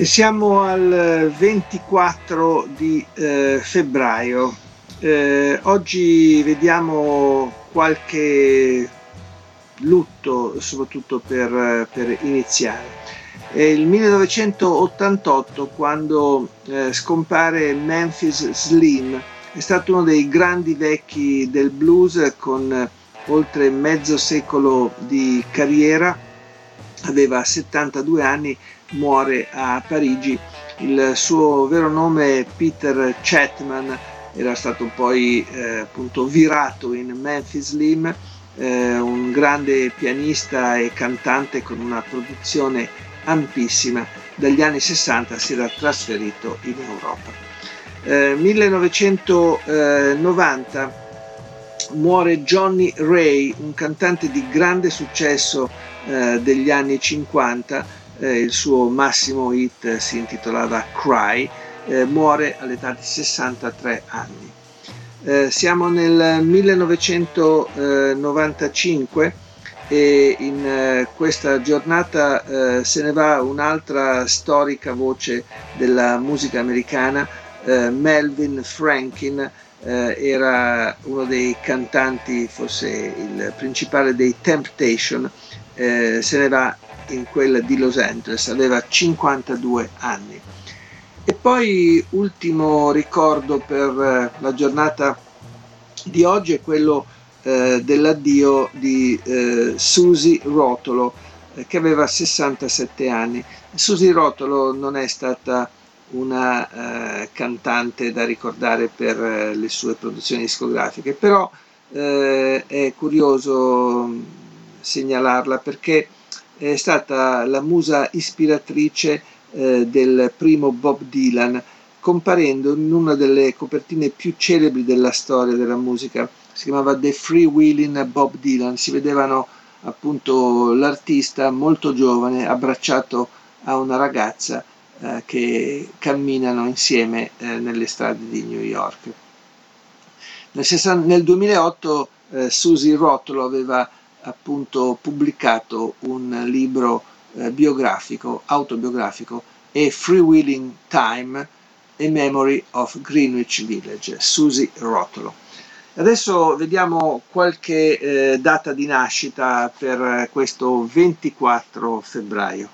Siamo al 24 di febbraio, oggi vediamo qualche lutto soprattutto per iniziare. È il 1988 quando scompare Memphis Slim, è stato uno dei grandi vecchi del blues con oltre mezzo secolo di carriera, aveva 72 anni. Muore a Parigi. Il suo vero nome Peter Chatman era stato poi appunto virato in Memphis Slim, un grande pianista e cantante con una produzione ampissima. Dagli anni 60 si era trasferito in Europa. 1990 muore Johnny Ray, un cantante di grande successo degli anni 50. Il suo massimo hit si intitolava Cry, muore all'età di 63 anni. Siamo nel 1995 e in questa giornata se ne va un'altra storica voce della musica americana, Melvin Franklin. Era uno dei cantanti, forse il principale dei Temptation, se ne va in quella di Los Angeles, aveva 52 anni. E poi ultimo ricordo per la giornata di oggi è quello dell'addio di Suze Rotolo, che aveva 67 anni. Suze Rotolo non è stata una cantante da ricordare per le sue produzioni discografiche, però è curioso segnalarla perché è stata la musa ispiratrice del primo Bob Dylan, comparendo in una delle copertine più celebri della storia della musica. Si chiamava The Freewheeling Bob Dylan, si vedevano appunto l'artista molto giovane abbracciato a una ragazza che camminano insieme nelle strade di New York. Nel 2008 Suze Rotolo aveva appunto pubblicato un libro biografico, autobiografico, A Freewheeling Time, A Memory of Greenwich Village, Suze Rotolo. Adesso vediamo qualche data di nascita per questo 24 febbraio.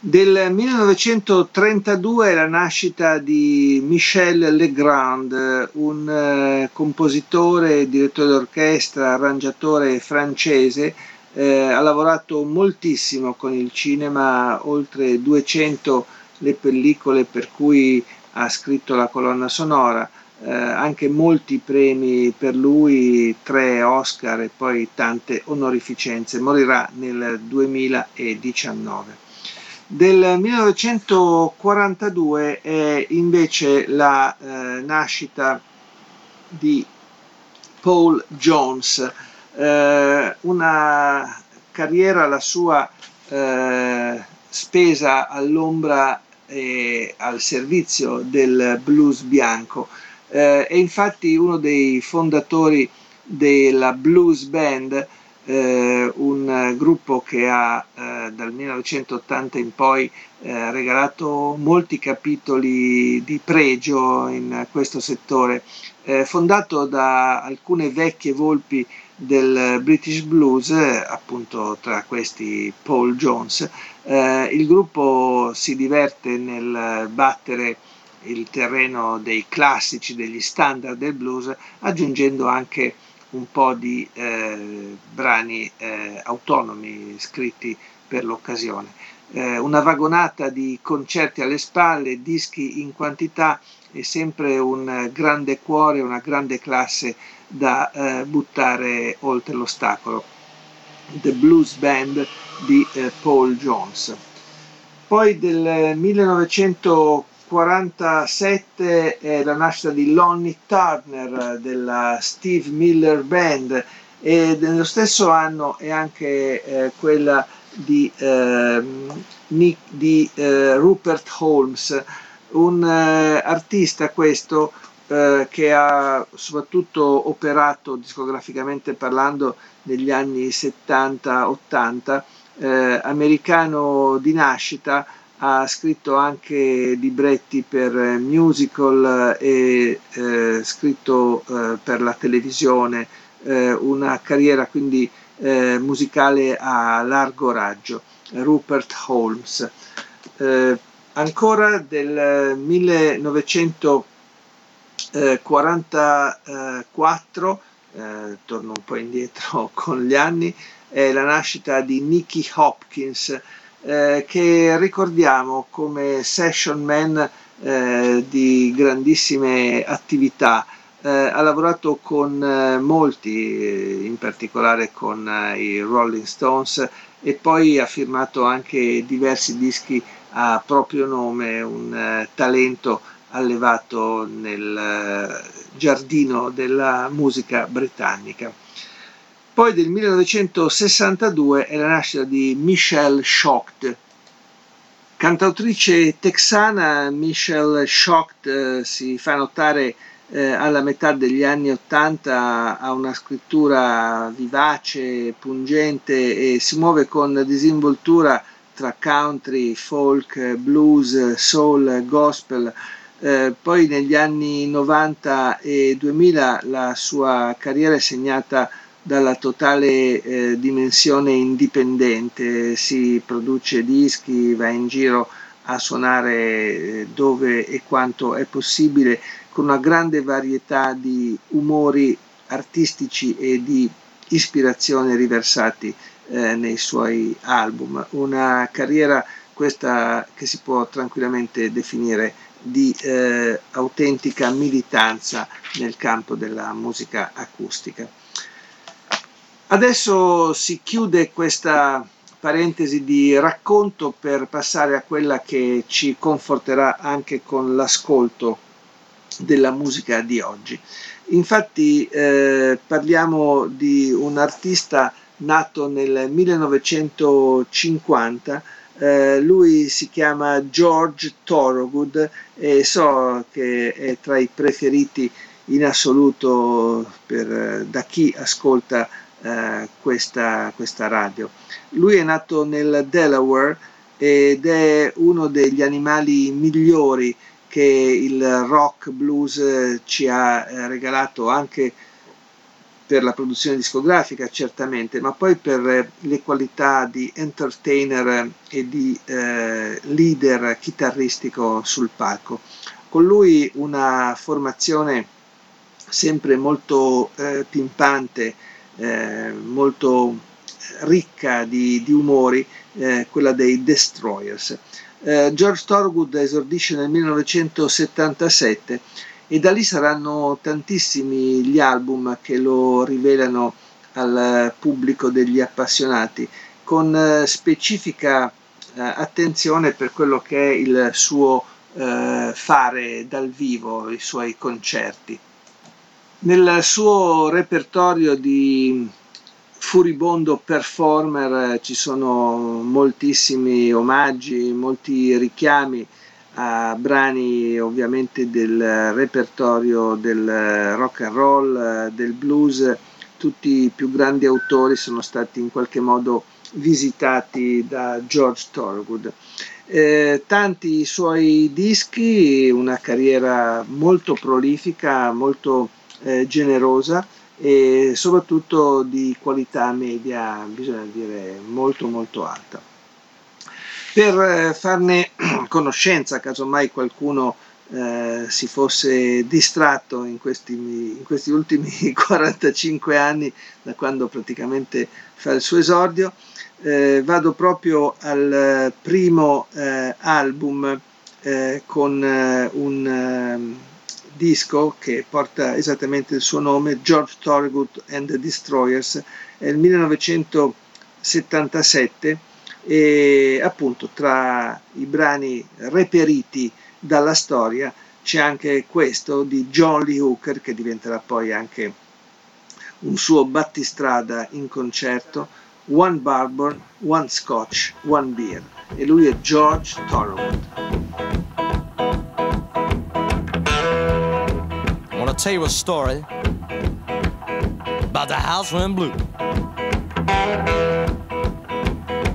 Del 1932 è la nascita di Michel Legrand, un compositore, direttore d'orchestra, arrangiatore francese. Ha lavorato moltissimo con il cinema, oltre 200 le pellicole per cui ha scritto la colonna sonora, anche molti premi per lui, 3 Oscar e poi tante onorificenze. Morirà nel 2019. Del 1942 è invece la nascita di Paul Jones, una carriera la sua spesa all'ombra e al servizio del blues bianco, è infatti uno dei fondatori della Blues Band, un gruppo che ha dal 1980 in poi regalato molti capitoli di pregio in questo settore, fondato da alcune vecchie volpi del British Blues, appunto tra questi Paul Jones. Il gruppo si diverte nel battere il terreno dei classici, degli standard del blues, aggiungendo anche un po' di brani autonomi scritti per l'occasione. Una vagonata di concerti alle spalle, dischi in quantità e sempre un grande cuore, una grande classe da buttare oltre l'ostacolo. The Blues Band di Paul Jones. Poi del 1947 è la nascita di Lonnie Turner della Steve Miller Band, e nello stesso anno è anche quella di Rupert Holmes, un artista questo che ha soprattutto operato discograficamente parlando negli anni 70-80, americano di nascita, ha scritto anche libretti per musical e scritto per la televisione, una carriera quindi musicale a largo raggio. Rupert Holmes. Ancora del 1944, torno un po' indietro con gli anni, è la nascita di Nicky Hopkins, che ricordiamo come session man di grandissime attività. Ha lavorato con molti, in particolare con i Rolling Stones, e poi ha firmato anche diversi dischi a proprio nome, un talento allevato nel giardino della musica britannica. Poi del 1962 è la nascita di Michelle Shocked. Cantautrice texana, Michelle Shocked si fa notare alla metà degli anni '80, ha una scrittura vivace, pungente, e si muove con disinvoltura tra country, folk, blues, soul, gospel. Poi negli anni 90 e 2000 la sua carriera è segnata dalla totale dimensione indipendente, si produce dischi, va in giro a suonare dove e quanto è possibile, con una grande varietà di umori artistici e di ispirazione riversati nei suoi album. Una carriera questa che si può tranquillamente definire di autentica militanza nel campo della musica acustica. Adesso si chiude questa parentesi di racconto per passare a quella che ci conforterà anche con l'ascolto della musica di oggi. Infatti parliamo di un artista nato nel 1950. Lui si chiama George Thorogood e so che è tra i preferiti in assoluto da chi ascolta questa radio. Lui è nato nel Delaware ed è uno degli animali migliori che il rock blues ci ha regalato, anche per la produzione discografica certamente, ma poi per le qualità di entertainer e di leader chitarristico sul palco. Con lui una formazione sempre molto pimpante, molto ricca di umori, quella dei Destroyers. George Thorogood esordisce nel 1977 e da lì saranno tantissimi gli album che lo rivelano al pubblico degli appassionati, con specifica attenzione per quello che è il suo fare dal vivo, i suoi concerti. Nel suo repertorio di furibondo performer ci sono moltissimi omaggi, molti richiami a brani ovviamente del repertorio del rock and roll, del blues. Tutti i più grandi autori sono stati in qualche modo visitati da George Thorogood. Tanti suoi dischi, una carriera molto prolifica, molto generosa e soprattutto di qualità media, bisogna dire molto molto alta. Per farne conoscenza, casomai qualcuno si fosse distratto in questi ultimi 45 anni, da quando praticamente fa il suo esordio, vado proprio al primo album con un disco che porta esattamente il suo nome, George Thorogood and the Destroyers. È il 19 77, e appunto tra i brani reperiti dalla storia c'è anche questo di John Lee Hooker, che diventerà poi anche un suo battistrada in concerto, One Bourbon, One Scotch, One Beer, e lui è George Thorogood. Tell you a story about the house went blue.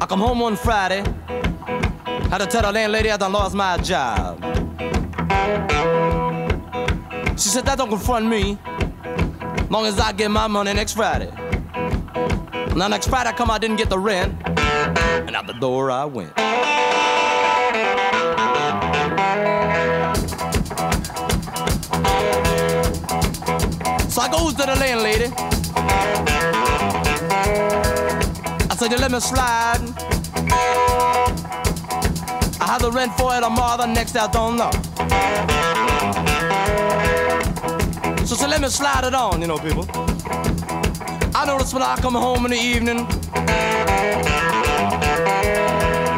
I come home one Friday, had to tell the landlady I done lost my job. She said that don't confront me, long as I get my money next Friday. Now next Friday I come, I didn't get the rent, and out the door I went. So I goes to the landlady, I said, you let me slide, I have the rent for it tomorrow, the next day I don't know. So let me slide it on, you know, people. I notice when I come home in the evening,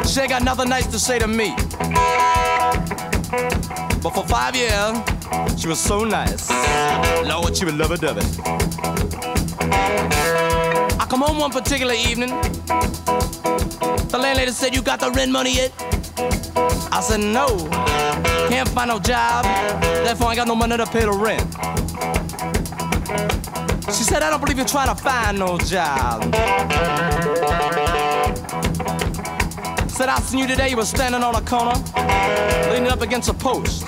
she ain't got nothing nice to say to me. But for 5 years, she was so nice. Lord, she was lovey-dovey. I come home one particular evening. The landlady said, you got the rent money yet? I said, no. Can't find no job. Therefore, I ain't got no money to pay the rent. She said, I don't believe you're trying to find no job. Said, I seen you today. You were standing on a corner, leaning up against a post.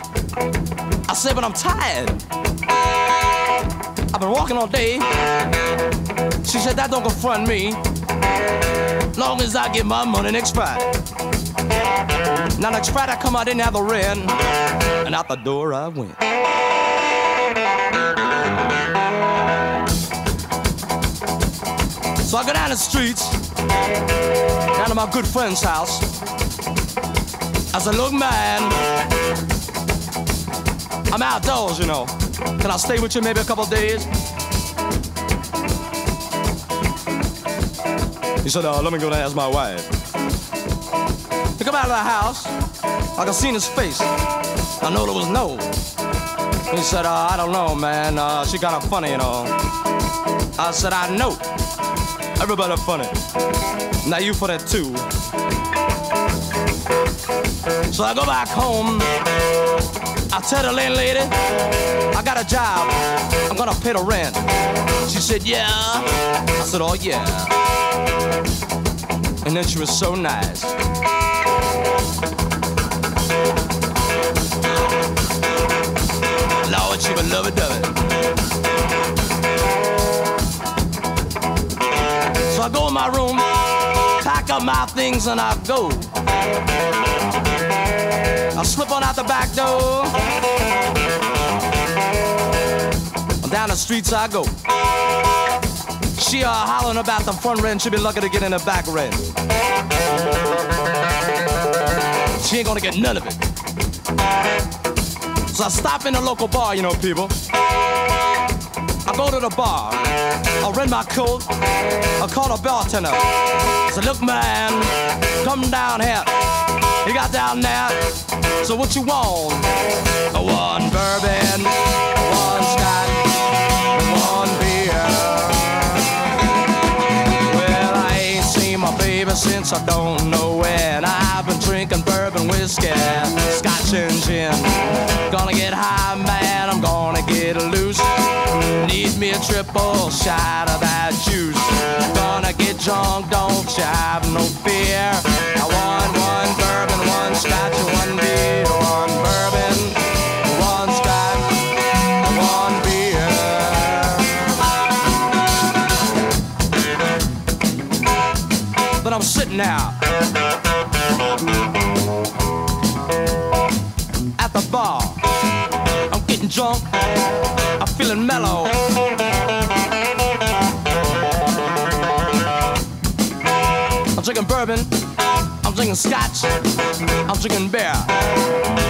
I said, but I'm tired. I've been walking all day. She said, that don't confront me, long as I get my money next Friday. Now next Friday I come out, didn't have the rent, and out the door I went. So I go down the streets, down to my good friend's house. I said, look man, I'm outdoors, you know. Can I stay with you maybe a couple days? He said, let me go down and ask my wife. He come out of the house. I could see in his face. I know there was no. He said, I don't know, man. She kind of funny, you know. I said, I know. Everybody funny. Now you for that, too. So I go back home. I tell the landlady, I got a job, I'm gonna pay the rent. She said, yeah. I said, oh, yeah. And then she was so nice. Lord, she was lovey-dovey. So I go in my room, pack up my things, and I go. I slip on out the back door, down the streets I go. She hollering about the front rent, she be lucky to get in the back rent. She ain't gonna get none of it. So I stop in the local bar, you know, people. I go to the bar, I rent my coat, I call a bartender. I say, look man, come down here. You got down there, so what you want? One bourbon, one scotch, one beer. Well, I ain't seen my baby since I don't know when. I've been drinking bourbon whiskey, scotch and gin. Gonna get high, man, I'm gonna get loose. Need me a triple shot of that juice. Gonna get drunk, don't you have no fear. I want one bourbon, one scotch, one beer. One bourbon, one scotch, one beer. But I'm sitting out at the bar. I'm getting drunk. I'm feeling mellow. I'm drinking bourbon. I'm drinking scotch. I'm drinking beer.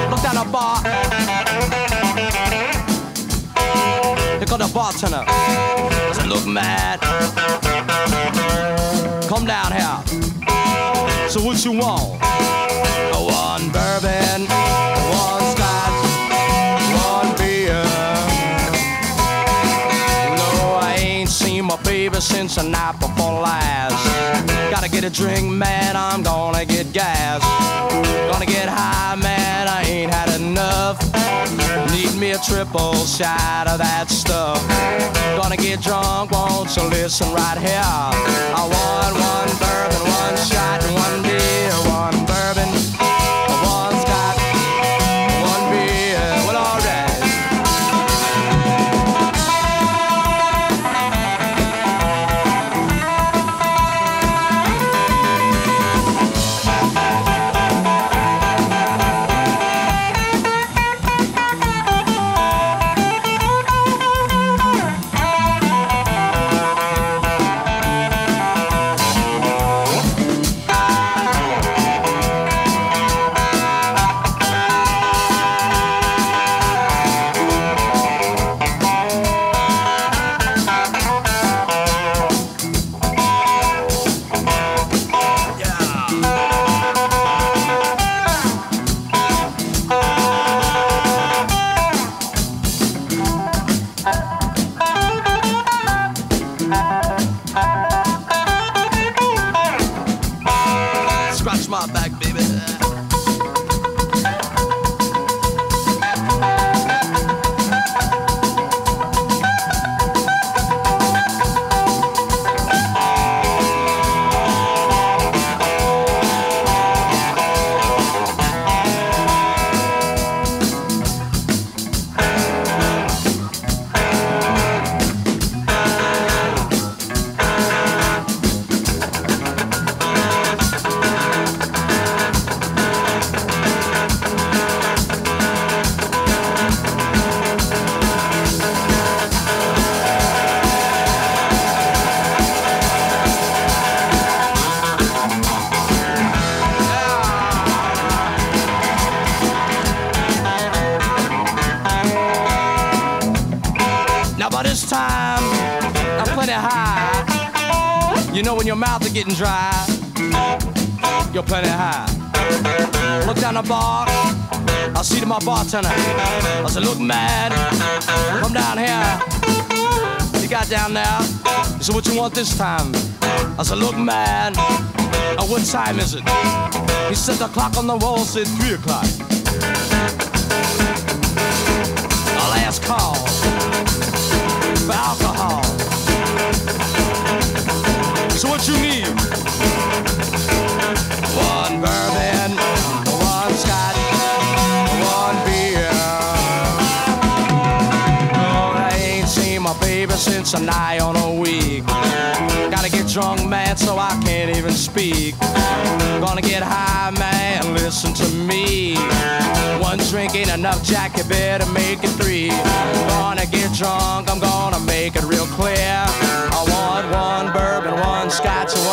Look down the bar. got a bartender. Doesn't look mad. Come down here. So what you want? One bourbon, one scotch, one beer. No, I ain't seen my baby since the night before last. Gotta get a drink, man, I'm gonna get gas. Gonna get high, man, I ain't had enough. Need me a triple shot of that stuff. Gonna get drunk, won't you listen right here. I want one bourbon, one shot, and one beer. One bourbon, one scotch, one beer. Well, all right. Getting dry, you're plenty high. Look down the bar, I see to my bartender. I said, look mad, come down here. You got down there, you said, what you want this time? I said, look mad, what time is it? He said, the clock on the wall said 3 o'clock. Our last call for alcohol. So what you need? One bourbon, one scotch, one beer. Oh, I ain't seen my baby since a night on a week. Gotta get drunk, man, so I can't even speak. Gonna get high, man, listen to me. One drink ain't enough, Jack, you better make it 3. Gonna get drunk, I'm gonna make it real clear. I want one bourbon, one scotch,